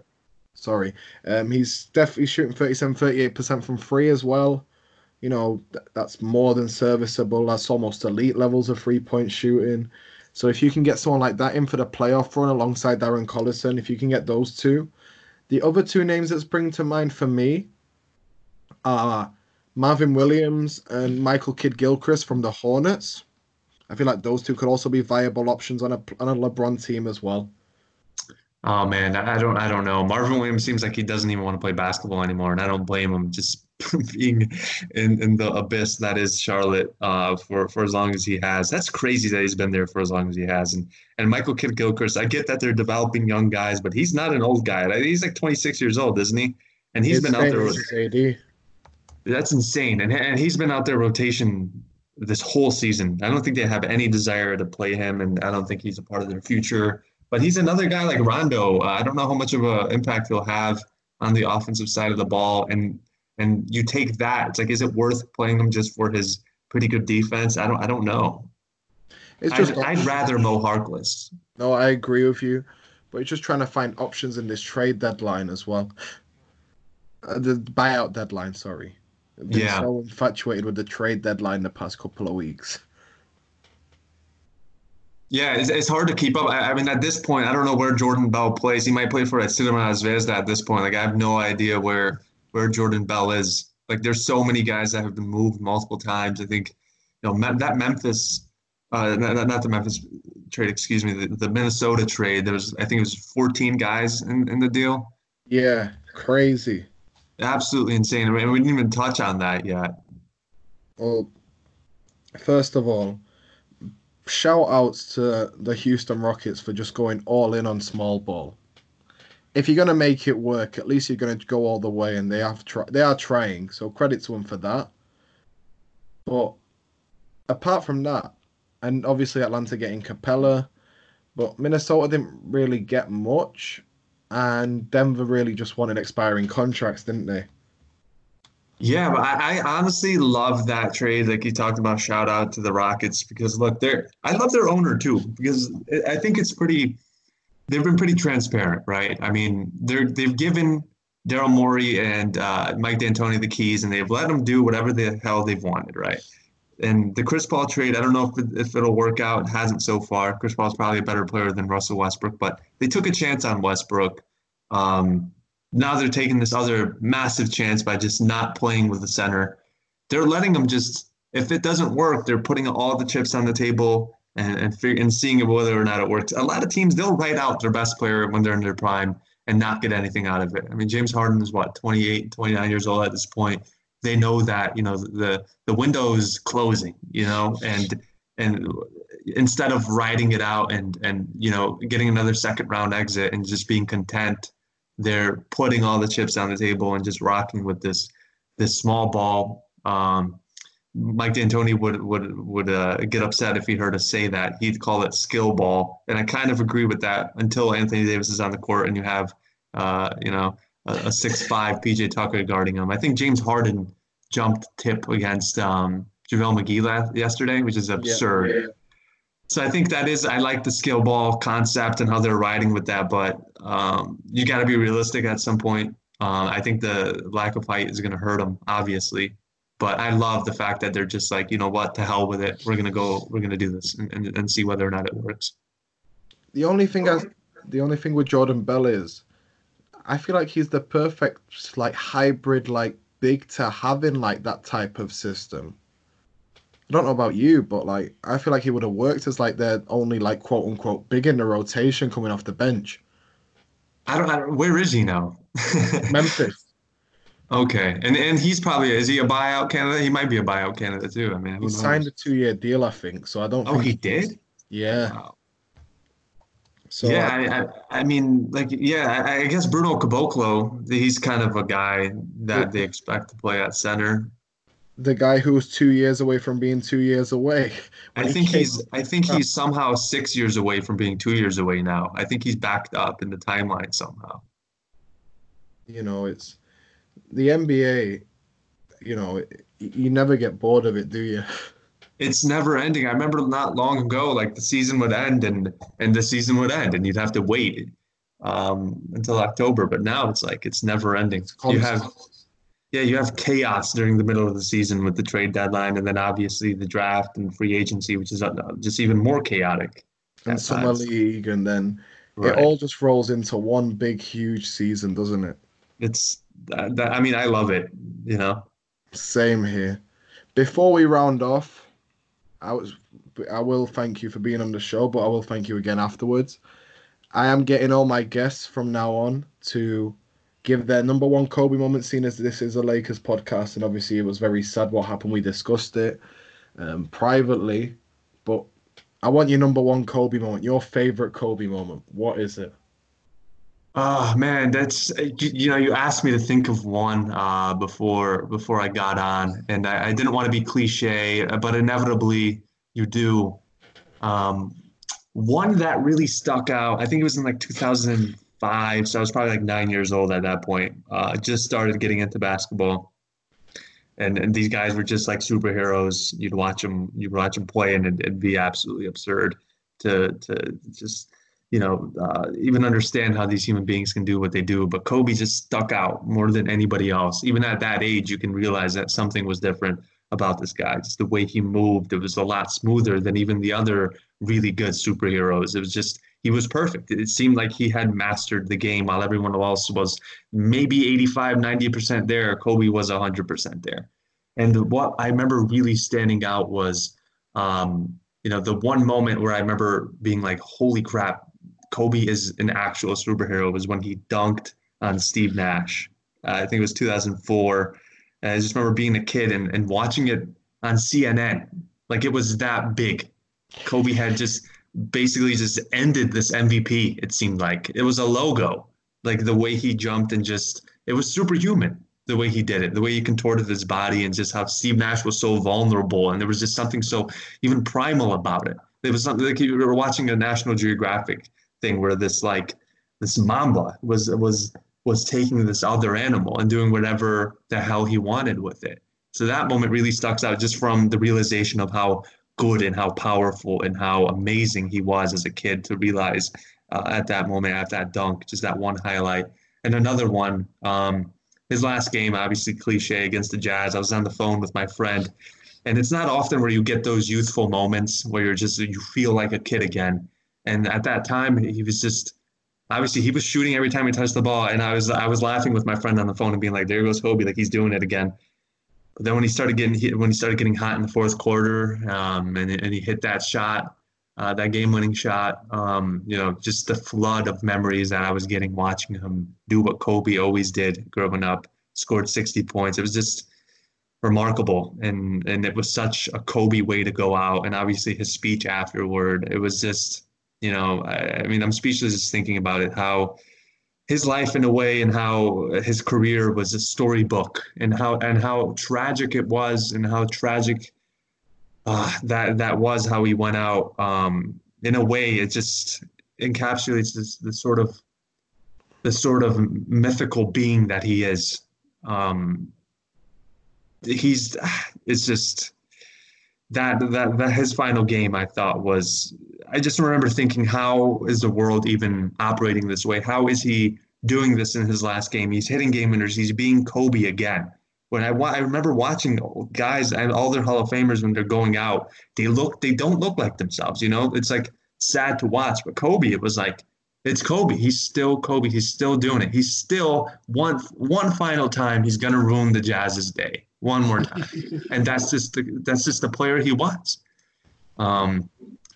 Sorry, um, he's definitely shooting thirty-seven, thirty-eight percent from free as well. You know, th- that's more than serviceable. That's almost elite levels of three-point shooting. So if you can get someone like that in for the playoff run alongside Darren Collison, if you can get those two, the other two names that spring to mind for me are Marvin Williams and Michael Kidd-Gilchrist from the Hornets. I feel like those two could also be viable options on a on a LeBron team as well. Oh man, I don't I don't know. Marvin Williams seems like he doesn't even want to play basketball anymore, and I don't blame him. Just being in, in the abyss that is Charlotte uh, for for as long as he has. That's crazy that he's been there for as long as he has. And and Michael Kidd-Gilchrist, I get that they're developing young guys, but he's not an old guy. He's like twenty-six years old, isn't he? And he's it's been out there with A D. That's insane. And and he's been out there rotation this whole season. I don't think they have any desire to play him, and I don't think he's a part of their future. But he's another guy like Rondo. Uh, I don't know how much of an impact he'll have on the offensive side of the ball. And And you take that. It's like, is it worth playing him just for his pretty good defense? I don't. I don't know. It's just. I'd, I'd rather Mo Harkless. No, I agree with you, but it's just trying to find options in this trade deadline as well. Uh, the buyout deadline. Sorry. I've been yeah. so infatuated with the trade deadline the past couple of weeks. Yeah, it's, it's hard to keep up. I, I mean, at this point, I don't know where Jordan Bell plays. He might play for Dinamo Zvezda at this point. Like, I have no idea where where Jordan Bell is. Like, there's so many guys that have been moved multiple times. I think, you know, me- that Memphis, uh, not, not the Memphis trade, excuse me, the, the Minnesota trade. There was, I think, it was fourteen guys in, in the deal. Yeah, crazy. Absolutely insane. I mean, we didn't even touch on that yet. Well, first of all, shout outs to the Houston Rockets for just going all in on small ball. If you're going to make it work, at least you're going to go all the way, and they have try- they are trying, so credit to them for that. But apart from that, and obviously Atlanta getting Capella, but Minnesota didn't really get much, and Denver really just wanted expiring contracts, didn't they? Yeah, but I, I honestly love that trade. Like you talked about, shout out to the Rockets, because, look, they're I love their owner too, because I think it's pretty – they've been pretty transparent, right? I mean, they're, they've given Daryl Morey and uh, Mike D'Antoni the keys, and they've let them do whatever the hell they've wanted, right? And the Chris Paul trade, I don't know if, if it'll work out. It hasn't so far. Chris Paul's probably a better player than Russell Westbrook, but they took a chance on Westbrook. Um, now they're taking this other massive chance by just not playing with the center. They're letting them just – if it doesn't work, they're putting all the chips on the table – and and, fig- and seeing whether or not it works. A lot of teams, they'll write out their best player when they're in their prime and not get anything out of it. I mean, James Harden is, what, twenty-eight, twenty-nine years old at this point. They know that, you know, the the window's closing, you know, and and instead of riding it out and, and you know, getting another second-round exit and just being content, they're putting all the chips on the table and just rocking with this this small ball. Um Mike D'Antoni would would would uh, get upset if he heard us say that. He'd call it skill ball, and I kind of agree with that until Anthony Davis is on the court and you have, uh, you know, a six five P J Tucker guarding him. I think James Harden jumped tip against um, JaVale McGee last, yesterday, which is absurd. Yeah, yeah. So I think that is I like the skill ball concept and how they're riding with that, but um, you got to be realistic at some point. Uh, I think the lack of height is going to hurt him, obviously. But I love the fact that they're just like, you know what, to hell with it. We're gonna go. We're gonna do this and, and, and see whether or not it works. The only thing, I, the only thing with Jordan Bell is, I feel like he's the perfect like hybrid, like big to have in like that type of system. I don't know about you, but like I feel like he would have worked as like their only like quote unquote big in the rotation coming off the bench. I don't. I don't where is he now? Memphis. Okay, and and he's probably is he a buyout candidate? He might be a buyout candidate too. I mean, he signed a two-year deal, I think. So I don't. Oh, think he did. Yeah. Wow. So yeah, I, I I mean, like, yeah, I, I guess Bruno Caboclo, he's kind of a guy that it, they expect to play at center. The guy who was two years away from being two years away. I think he he's. I think up. he's somehow six years away from being two years away now. I think he's backed up in the timeline somehow. You know, it's. The N B A, you know, you never get bored of it, do you? It's never ending. I remember not long ago, like the season would end and, and the season would end and you'd have to wait um, until October. But now it's like it's never ending. It's you have, yeah, you have chaos during the middle of the season with the trade deadline and then obviously the draft and free agency, which is just even more chaotic. And summer league and then right. It all just rolls into one big, huge season, doesn't it? It's... That, that, I mean, I love it, you know. Same here. Before we round off, I was I will thank you for being on the show, but I will thank you again afterwards. I am getting all my guests from now on to give their number one Kobe moment, seeing as this is a Lakers podcast, and obviously it was very sad what happened. We discussed it um, privately, but I want your number one Kobe moment, your favorite Kobe moment. What is it? Oh man, that's you know you asked me to think of one uh, before before I got on, and I, I didn't want to be cliche, but inevitably you do. Um, one that really stuck out, I think it was in like two thousand five, so I was probably like nine years old at that point. Uh, just started getting into basketball, And and these guys were just like superheroes. You'd watch them, you'd watch them play, and it'd, it'd be absolutely absurd to to just, you know, uh, even understand how these human beings can do what they do. But Kobe just stuck out more than anybody else. Even at that age, you can realize that something was different about this guy. Just the way he moved, it was a lot smoother than even the other really good superheroes. It was just, he was perfect. It seemed like he had mastered the game while everyone else was maybe eighty-five, ninety percent there. Kobe was one hundred percent there. And what I remember really standing out was, um, you know, the one moment where I remember being like, holy crap, Kobe is an actual superhero, was when he dunked on Steve Nash. Uh, I think it was two thousand four. And I just remember being a kid and, and watching it on C N N. Like, it was that big. Kobe had just basically just ended this M V P, it seemed like. It was a logo. Like, the way he jumped and just, it was superhuman, the way he did it, the way he contorted his body, and just how Steve Nash was so vulnerable. And there was just something so even primal about it. There was something like, you were watching a National Geographic thing where this like this mamba was was was taking this other animal and doing whatever the hell he wanted with it. So that moment really stuck out, just from the realization of how good and how powerful and how amazing he was as a kid, to realize uh, at that moment, after that dunk, just that one highlight. And another one, um, his last game, obviously cliche, against the Jazz. I was on the phone with my friend, and it's not often where you get those youthful moments where you're just, you feel like a kid again. And at that time, he was just, obviously he was shooting every time he touched the ball. And I was I was laughing with my friend on the phone and being like, there goes Kobe, like he's doing it again. But then when he started getting when he started getting hot in the fourth quarter, um, and and he hit that shot, uh, that game-winning shot, um, you know, just the flood of memories that I was getting watching him do what Kobe always did growing up, scored sixty points. It was just remarkable, and and it was such a Kobe way to go out. And obviously his speech afterward, it was just, you know, I, I mean, I'm speechless just thinking about it, how his life in a way and how his career was a storybook, and how and how tragic it was, and how tragic uh, that that was how he went out. Um, in a way, it just encapsulates this, this sort of the sort of mythical being that he is. Um, he's it's just that, that that his final game, I thought, was, I just remember thinking, how is the world even operating this way? How is he doing this in his last game? He's hitting game winners. He's being Kobe again. When I, wa- I remember watching guys and all their Hall of Famers, when they're going out, they look, they don't look like themselves. You know, it's like sad to watch, but Kobe, it was like, it's Kobe. He's still Kobe. He's still doing it. He's still one, one final time. He's going to ruin the Jazz's day one more time. And that's just the, that's just the player he was. Um,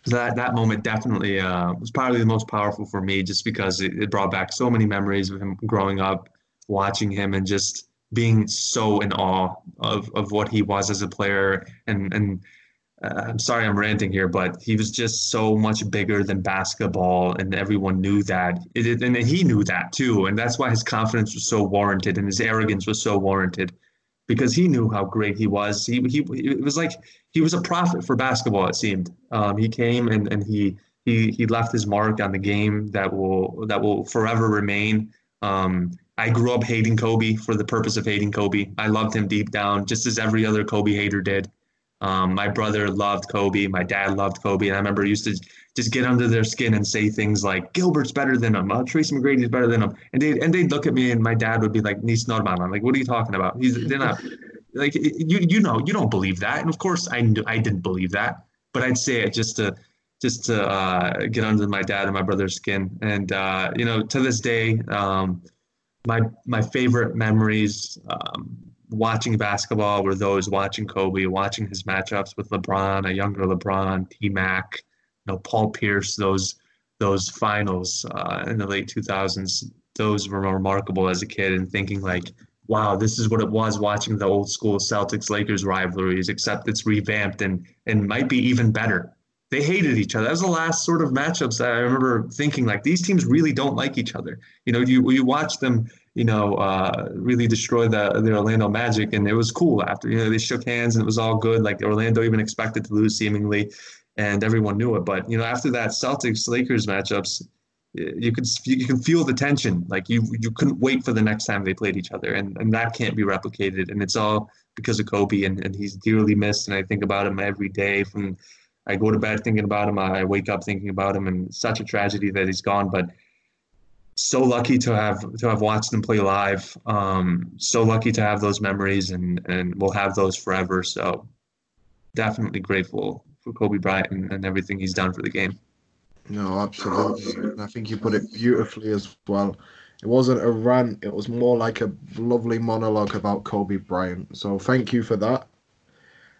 That that moment definitely uh, was probably the most powerful for me, just because it, it brought back so many memories of him growing up, watching him, and just being so in awe of, of what he was as a player. And and uh, I'm sorry I'm ranting here, but he was just so much bigger than basketball, and everyone knew that. It, it, and he knew that too, and that's why his confidence was so warranted and his arrogance was so warranted, because he knew how great he was. He he it was like he was a prophet for basketball, it seemed. Um, he came and, and he he he left his mark on the game that will that will forever remain. Um, I grew up hating Kobe for the purpose of hating Kobe. I loved him deep down, just as every other Kobe hater did. Um, my brother loved Kobe. My dad loved Kobe. And I remember I used to just get under their skin and say things like, Gilbert's better than him. Uh, Tracy McGrady's better than him. And they'd, and they'd look at me, and my dad would be like, Nice Nordman. I'm like, what are you talking about? He's they're not like, you you know, you don't believe that. And of course, I, knew, I didn't believe that. But I'd say it just to just to uh, get under my dad and my brother's skin. And, uh, you know, to this day, um, my my favorite memories um watching basketball were those watching Kobe, watching his matchups with LeBron, a younger LeBron, T-Mac, you know, Paul Pierce, those those finals uh, in the late two thousands. Those were remarkable as a kid, and thinking like, wow, this is what it was watching the old school Celtics-Lakers rivalries, except it's revamped and and might be even better. They hated each other. That was the last sort of matchups that I remember thinking, like, these teams really don't like each other. You know, you you watch them, you know, uh, really destroy the, the Orlando Magic, and it was cool after. You know, they shook hands, and it was all good. Like, Orlando even expected to lose, seemingly, and everyone knew it. But, you know, after that Celtics-Lakers matchups, you could you can feel the tension. Like you you couldn't wait for the next time they played each other, and, and that can't be replicated. And it's all because of Kobe, and, and he's dearly missed. And I think about him every day. From I go to bed thinking about him, I wake up thinking about him, and it's such a tragedy that he's gone. But so lucky to have to have watched him play live. Um, so lucky to have those memories, and and we'll have those forever. So definitely grateful for Kobe Bryant and, and everything he's done for the game. No, absolutely. And I think you put it beautifully as well. It wasn't a rant. It was more like a lovely monologue about Kobe Bryant. So thank you for that.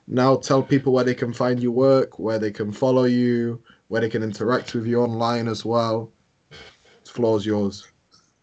Now tell people where they can find your work, where they can follow you, where they can interact with you online as well. The floor's yours.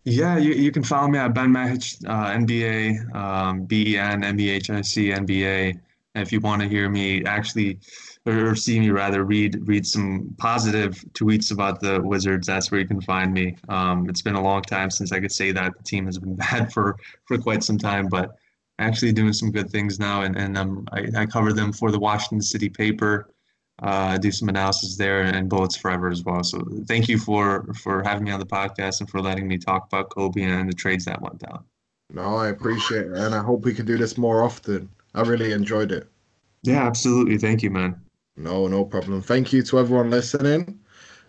Yeah, you, you can follow me at Ben Mehic, uh, N B A, um, B E N M E H I C, N B A. If you want to hear me actually, or see me rather, read read some positive tweets about the Wizards, that's where you can find me. Um, it's been a long time since I could say that. The team has been bad for, for quite some time, but actually doing some good things now. And, and um, I, I cover them for the Washington City paper. Uh, I do some analysis there, and Bullets Forever as well. So thank you for, for having me on the podcast and for letting me talk about Kobe and the trades that went down. No, I appreciate it, and I hope we can do this more often. I really enjoyed it. Yeah, absolutely. Thank you, man. No, no problem. Thank you to everyone listening.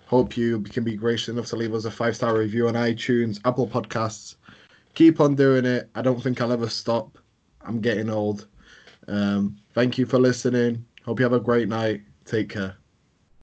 Hope you can be gracious enough to leave us a five-star review on iTunes, Apple Podcasts. Keep on doing it. I don't think I'll ever stop. I'm getting old. Um, thank you for listening. Hope you have a great night. Take care.